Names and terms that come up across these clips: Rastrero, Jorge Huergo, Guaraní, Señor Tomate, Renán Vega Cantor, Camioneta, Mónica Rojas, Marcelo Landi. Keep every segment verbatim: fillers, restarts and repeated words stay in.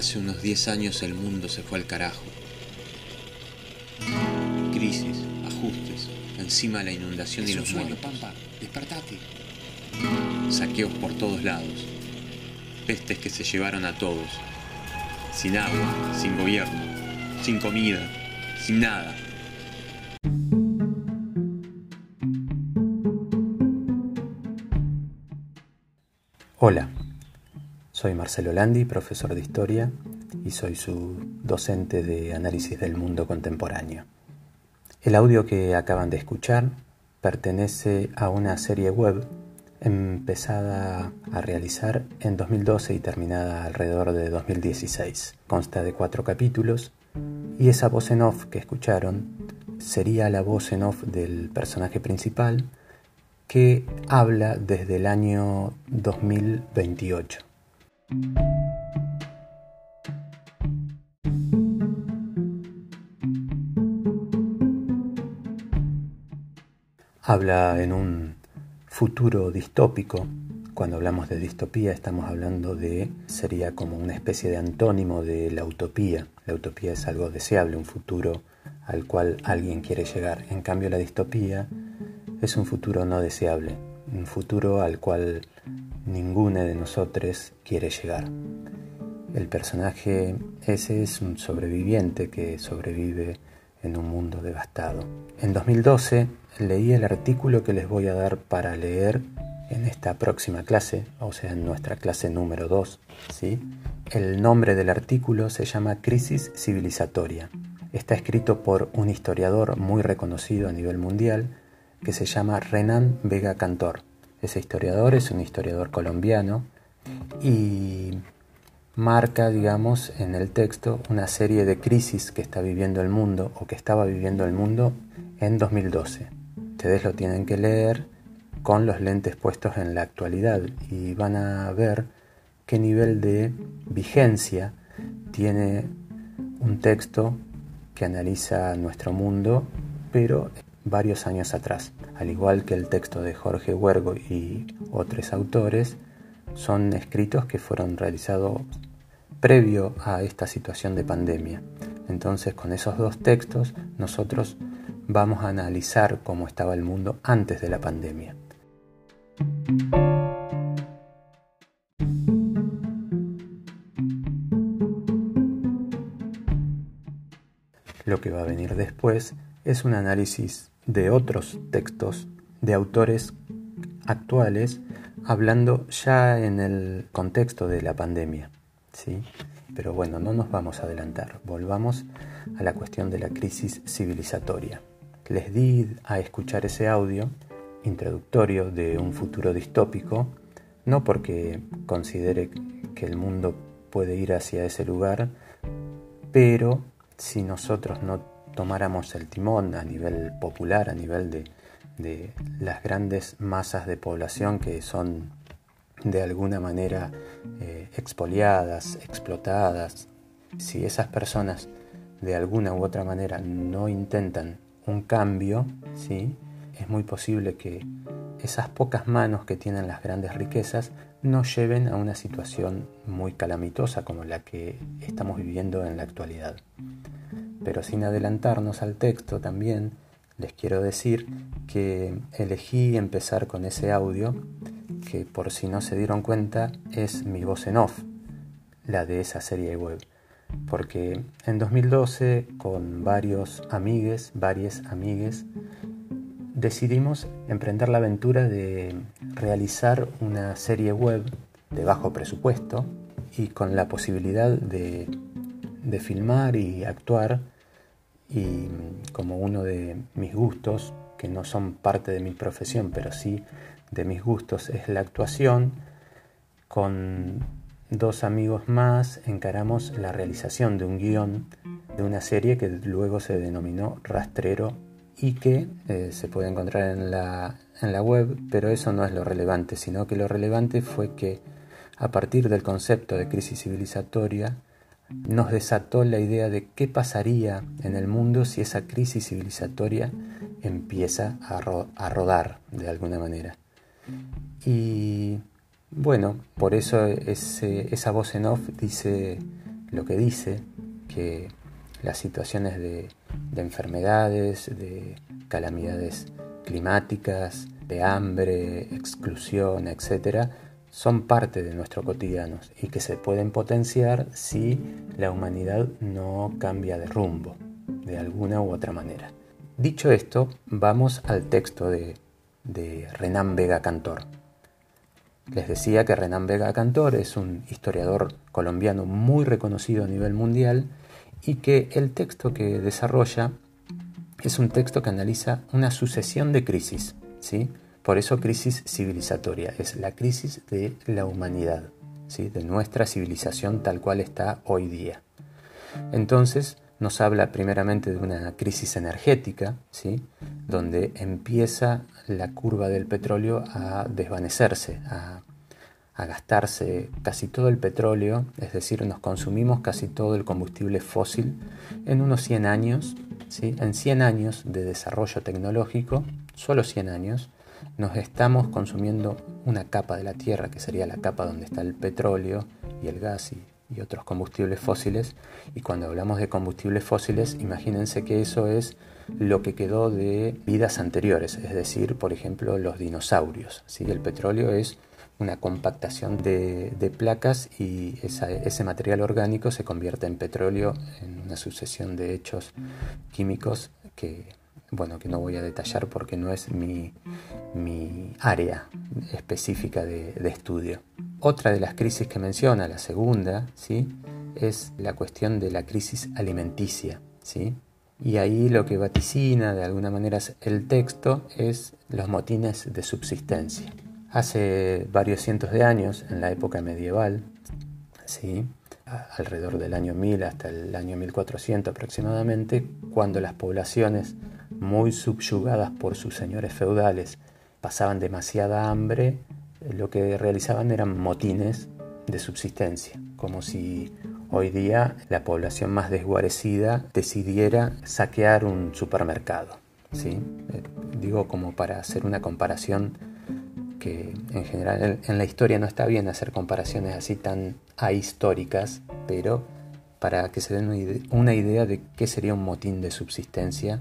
Hace unos diez años el mundo se fue al carajo. Crisis, ajustes, encima la inundación y los muertos. Pampa, despertate. Saqueos por todos lados. Pestes que se llevaron a todos. Sin agua, sin gobierno, sin comida, sin nada. Hola, soy Marcelo Landi, profesor de Historia, y soy su docente de Análisis del Mundo Contemporáneo. El audio que acaban de escuchar pertenece a una serie web empezada a realizar en dos mil doce y terminada alrededor de dos mil dieciséis. Consta de cuatro capítulos y esa voz en off que escucharon sería la voz en off del personaje principal, que habla desde el año dos mil veintiocho. Habla en un futuro distópico. Cuando hablamos de distopía estamos hablando de, sería como una especie de antónimo de la utopía. La utopía es algo deseable, un futuro al cual alguien quiere llegar. En cambio la distopía es un futuro no deseable, un futuro al cual ninguno de nosotros quiere llegar. El personaje ese es un sobreviviente que sobrevive en un mundo devastado. En dos mil doce leí el artículo que les voy a dar para leer en esta próxima clase, o sea en nuestra clase número dos, ¿sí? El nombre del artículo se llama Crisis Civilizatoria. Está escrito por un historiador muy reconocido a nivel mundial, que se llama Renán Vega Cantor. Ese historiador es un historiador colombiano y marca, digamos, en el texto una serie de crisis que está viviendo el mundo o que estaba viviendo el mundo en dos mil doce. Ustedes lo tienen que leer con los lentes puestos en la actualidad y van a ver qué nivel de vigencia tiene un texto que analiza nuestro mundo, pero varios años atrás. Al igual que el texto de Jorge Huergo y otros autores, son escritos que fueron realizados previo a esta situación de pandemia. Entonces, con esos dos textos, nosotros vamos a analizar cómo estaba el mundo antes de la pandemia. Lo que va a venir después es un análisis de otros textos de autores actuales hablando ya en el contexto de la pandemia, ¿sí? Pero bueno, no nos vamos a adelantar, volvamos a la cuestión de la crisis civilizatoria. Les di a escuchar ese audio introductorio de un futuro distópico, no porque considere que el mundo puede ir hacia ese lugar, pero si nosotros no tomáramos el timón a nivel popular, a nivel de, de las grandes masas de población que son de alguna manera eh, expoliadas, explotadas. Si esas personas de alguna u otra manera no intentan un cambio, ¿sí? Es muy posible que esas pocas manos que tienen las grandes riquezas nos lleven a una situación muy calamitosa como la que estamos viviendo en la actualidad. Pero sin adelantarnos al texto también, les quiero decir que elegí empezar con ese audio, que por si no se dieron cuenta es mi voz en off, la de esa serie web. Porque en dos mil doce, con varios amigues, varias amigues, decidimos emprender la aventura de realizar una serie web de bajo presupuesto y con la posibilidad de de filmar y actuar, y como uno de mis gustos, que no son parte de mi profesión, pero sí de mis gustos, es la actuación, con dos amigos más encaramos la realización de un guión de una serie que luego se denominó Rastrero y que eh, se puede encontrar en la, en la web, pero eso no es lo relevante, sino que lo relevante fue que a partir del concepto de crisis civilizatoria nos desató la idea de qué pasaría en el mundo si esa crisis civilizatoria empieza a, ro- a rodar de alguna manera. Y bueno, por eso ese, esa voz en off dice lo que dice que las situaciones de, de enfermedades, de calamidades climáticas, de hambre, exclusión, etcétera, son parte de nuestro cotidiano y que se pueden potenciar si la humanidad no cambia de rumbo de alguna u otra manera. Dicho esto, vamos al texto de, de Renán Vega Cantor. Les decía que Renán Vega Cantor es un historiador colombiano muy reconocido a nivel mundial y que el texto que desarrolla es un texto que analiza una sucesión de crisis, ¿sí? Por eso crisis civilizatoria, es la crisis de la humanidad, ¿sí? De nuestra civilización tal cual está hoy día. Entonces nos habla primeramente de una crisis energética, ¿sí? Donde empieza la curva del petróleo a desvanecerse, a, a gastarse casi todo el petróleo, es decir, nos consumimos casi todo el combustible fósil en unos cien años, ¿sí? En cien años de desarrollo tecnológico, solo cien años, nos estamos consumiendo una capa de la Tierra, que sería la capa donde está el petróleo y el gas y, y otros combustibles fósiles. Y cuando hablamos de combustibles fósiles, imagínense que eso es lo que quedó de vidas anteriores, es decir, por ejemplo, los dinosaurios, ¿sí? El petróleo es una compactación de, de placas y esa, ese material orgánico se convierte en petróleo en una sucesión de hechos químicos que... bueno, que no voy a detallar porque no es mi, mi área específica de, de estudio. Otra de las crisis que menciona, la segunda, ¿sí? Es la cuestión de la crisis alimenticia, ¿sí? Y ahí lo que vaticina de alguna manera el texto es los motines de subsistencia. Hace varios cientos de años, en la época medieval, ¿sí? Alrededor del año mil hasta el año mil cuatrocientos aproximadamente, cuando las poblaciones muy subyugadas por sus señores feudales pasaban demasiada hambre, lo que realizaban eran motines de subsistencia, como si hoy día la población más desguarecida decidiera saquear un supermercado, ¿sí? Digo, como para hacer una comparación que en general en la historia no está bien hacer comparaciones así tan ahistóricas, pero para que se den una idea de qué sería un motín de subsistencia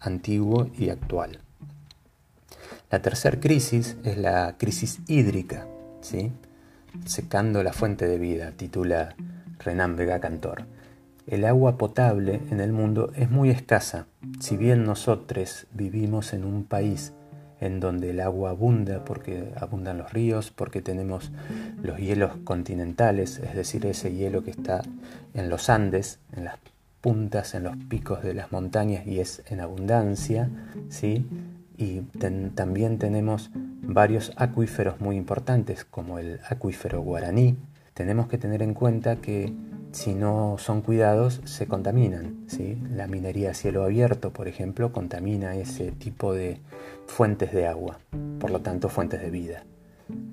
antiguo y actual. La tercera crisis es la crisis hídrica, ¿sí? Secando la fuente de vida, titula Renán Vega Cantor. El agua potable en el mundo es muy escasa, si bien nosotros vivimos en un país en donde el agua abunda, porque abundan los ríos, porque tenemos los hielos continentales, es decir, ese hielo que está en los Andes, en las puntas, en los picos de las montañas y es en abundancia, ¿sí? Y ten, también tenemos varios acuíferos muy importantes, como el acuífero Guaraní. Tenemos que tener en cuenta que si no son cuidados, se contaminan, ¿sí? La minería a cielo abierto, por ejemplo, contamina ese tipo de fuentes de agua, por lo tanto fuentes de vida.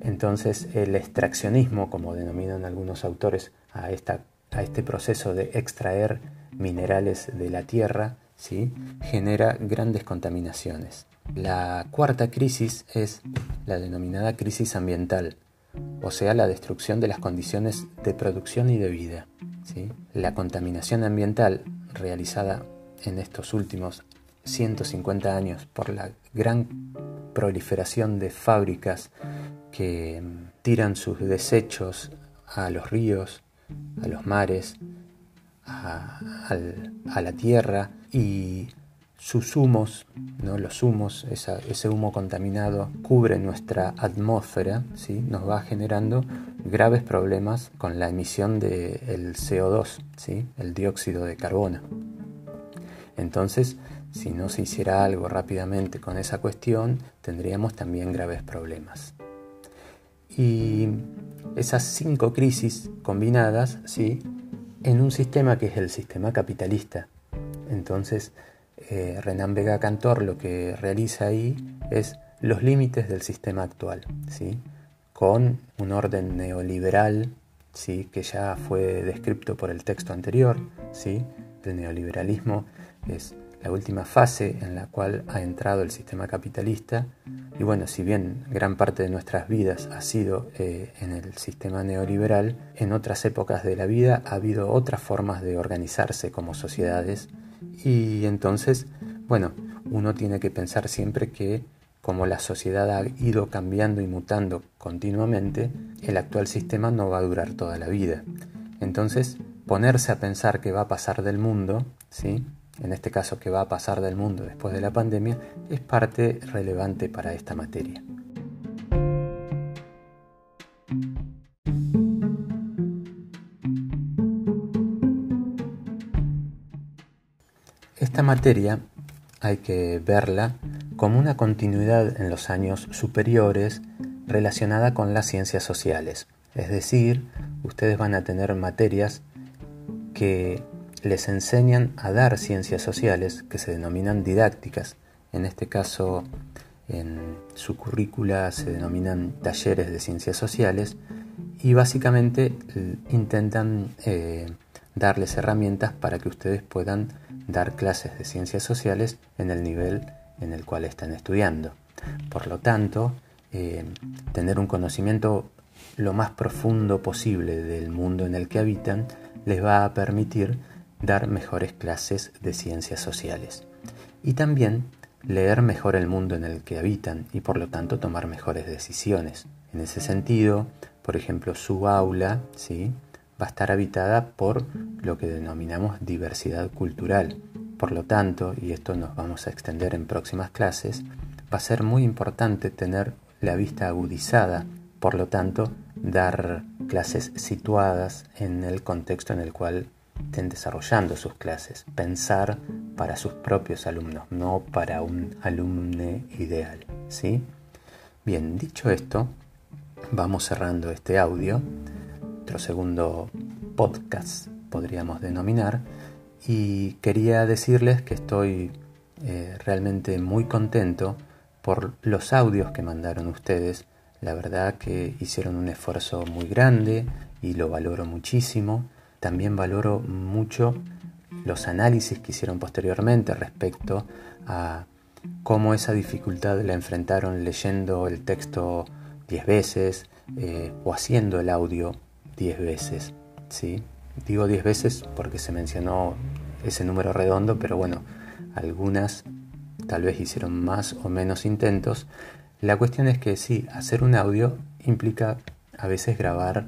Entonces el extraccionismo, como denominan algunos autores a, esta, a este proceso de extraer minerales de la tierra, ¿sí? Genera grandes contaminaciones. La cuarta crisis es la denominada crisis ambiental, o sea, la destrucción de las condiciones de producción y de vida, ¿sí? La contaminación ambiental realizada en estos últimos ciento cincuenta años por la gran proliferación de fábricas que tiran sus desechos a los ríos, a los mares, a, a la tierra, y sus humos, ¿no? Los humos, esa, ese humo contaminado cubre nuestra atmósfera, ¿sí? Nos va generando graves problemas con la emisión del C O dos, ¿sí? El dióxido de carbono. Entonces, si no se hiciera algo rápidamente con esa cuestión, tendríamos también graves problemas. Y esas cinco crisis combinadas, ¿sí? En un sistema que es el sistema capitalista. Entonces, Eh, Renán Vega Cantor lo que realiza ahí es los límites del sistema actual, ¿sí? Con un orden neoliberal, ¿sí? Que ya fue descrito por el texto anterior, ¿sí? El neoliberalismo es la última fase en la cual ha entrado el sistema capitalista, Y bueno, si bien gran parte de nuestras vidas ha sido eh, en el sistema neoliberal, en otras épocas de la vida ha habido otras formas de organizarse como sociedades, y entonces, bueno, uno tiene que pensar siempre que como la sociedad ha ido cambiando y mutando continuamente, el actual sistema no va a durar toda la vida. Entonces, ponerse a pensar qué va a pasar del mundo, ¿sí?, en este caso que va a pasar del mundo después de la pandemia, es parte relevante para esta materia. Esta materia hay que verla como una continuidad en los años superiores relacionada con las ciencias sociales. Es decir, ustedes van a tener materias que les enseñan a dar ciencias sociales, que se denominan didácticas. En este caso, en su currícula se denominan talleres de ciencias sociales, y básicamente intentan eh, darles herramientas para que ustedes puedan dar clases de ciencias sociales en el nivel en el cual están estudiando. Por lo tanto, eh, tener un conocimiento lo más profundo posible del mundo en el que habitan les va a permitir dar mejores clases de ciencias sociales y también leer mejor el mundo en el que habitan y por lo tanto tomar mejores decisiones. En ese sentido, por ejemplo, su aula, ¿sí?, va a estar habitada por lo que denominamos diversidad cultural. Por lo tanto, y esto nos vamos a extender en próximas clases, va a ser muy importante tener la vista agudizada, por lo tanto, dar clases situadas en el contexto en el cual estén desarrollando sus clases, pensar para sus propios alumnos, no para un alumne ideal, ¿sí? Bien, dicho esto, vamos cerrando este audio, nuestro segundo podcast podríamos denominar, y quería decirles que estoy eh, realmente muy contento por los audios que mandaron ustedes. La verdad que hicieron un esfuerzo muy grande y lo valoro muchísimo. También valoro mucho los análisis que hicieron posteriormente respecto a cómo esa dificultad la enfrentaron leyendo el texto diez veces eh, o haciendo el audio diez veces, ¿sí? Digo diez veces porque se mencionó ese número redondo, pero bueno, algunas tal vez hicieron más o menos intentos. La cuestión es que sí, hacer un audio implica a veces grabar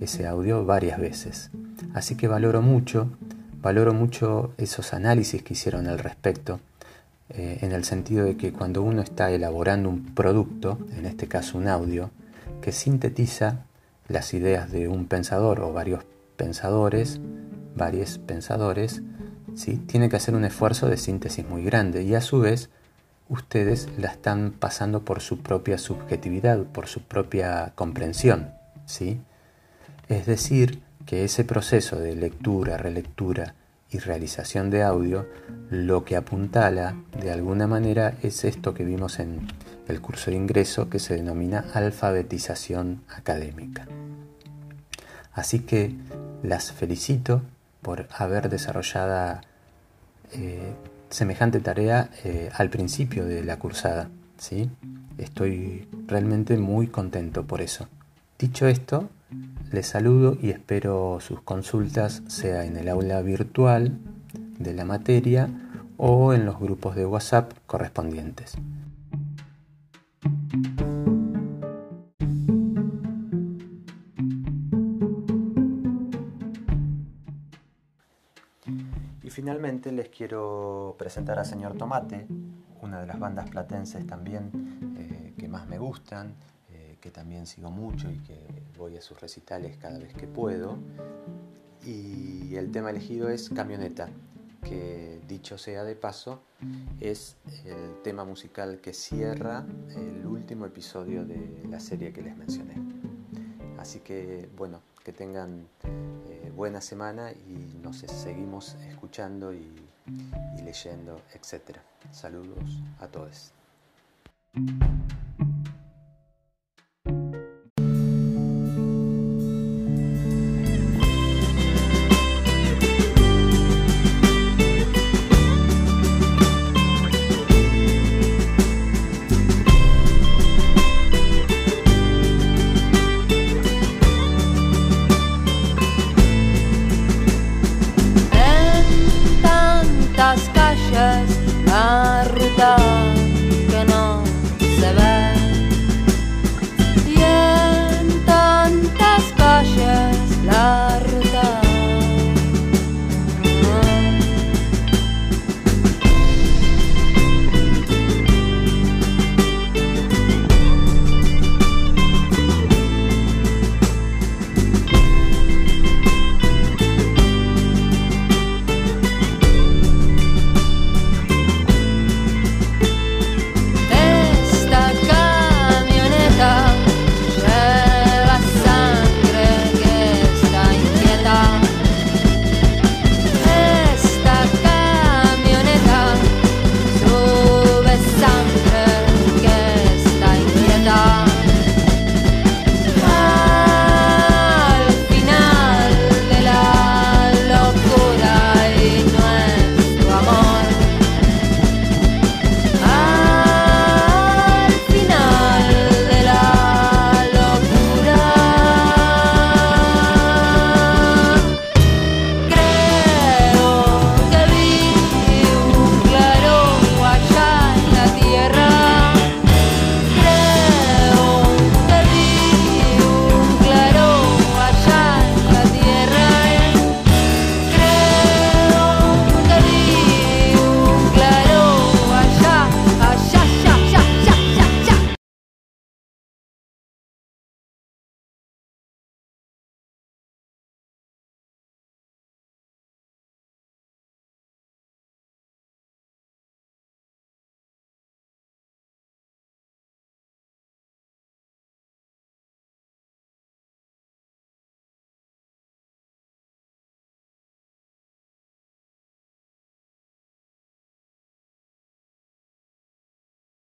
ese audio varias veces. Así que valoro mucho, valoro mucho esos análisis que hicieron al respecto, eh, en el sentido de que cuando uno está elaborando un producto, en este caso un audio, que sintetiza las ideas de un pensador o varios pensadores, varios pensadores, ¿sí?, tiene que hacer un esfuerzo de síntesis muy grande, y a su vez ustedes la están pasando por su propia subjetividad, por su propia comprensión, ¿sí? Es decir, que ese proceso de lectura, relectura y realización de audio, lo que apuntala de alguna manera es esto que vimos en el curso de ingreso, que se denomina alfabetización académica. Así que las felicito por haber desarrollado eh, semejante tarea eh, al principio de la cursada, ¿sí? Estoy realmente muy contento por eso. Dicho esto, les saludo y espero sus consultas, sea en el aula virtual de la materia o en los grupos de WhatsApp correspondientes. Y finalmente les quiero presentar a Señor Tomate, una de las bandas platenses también eh, que más me gustan, eh, que también sigo mucho y que voy a sus recitales cada vez que puedo. Y el tema elegido es Camioneta, que dicho sea de paso, es el tema musical que cierra el último episodio de la serie que les mencioné. Así que, bueno, que tengan eh, buena semana y nos seguimos escuchando y, y leyendo, etcétera. Saludos a todos.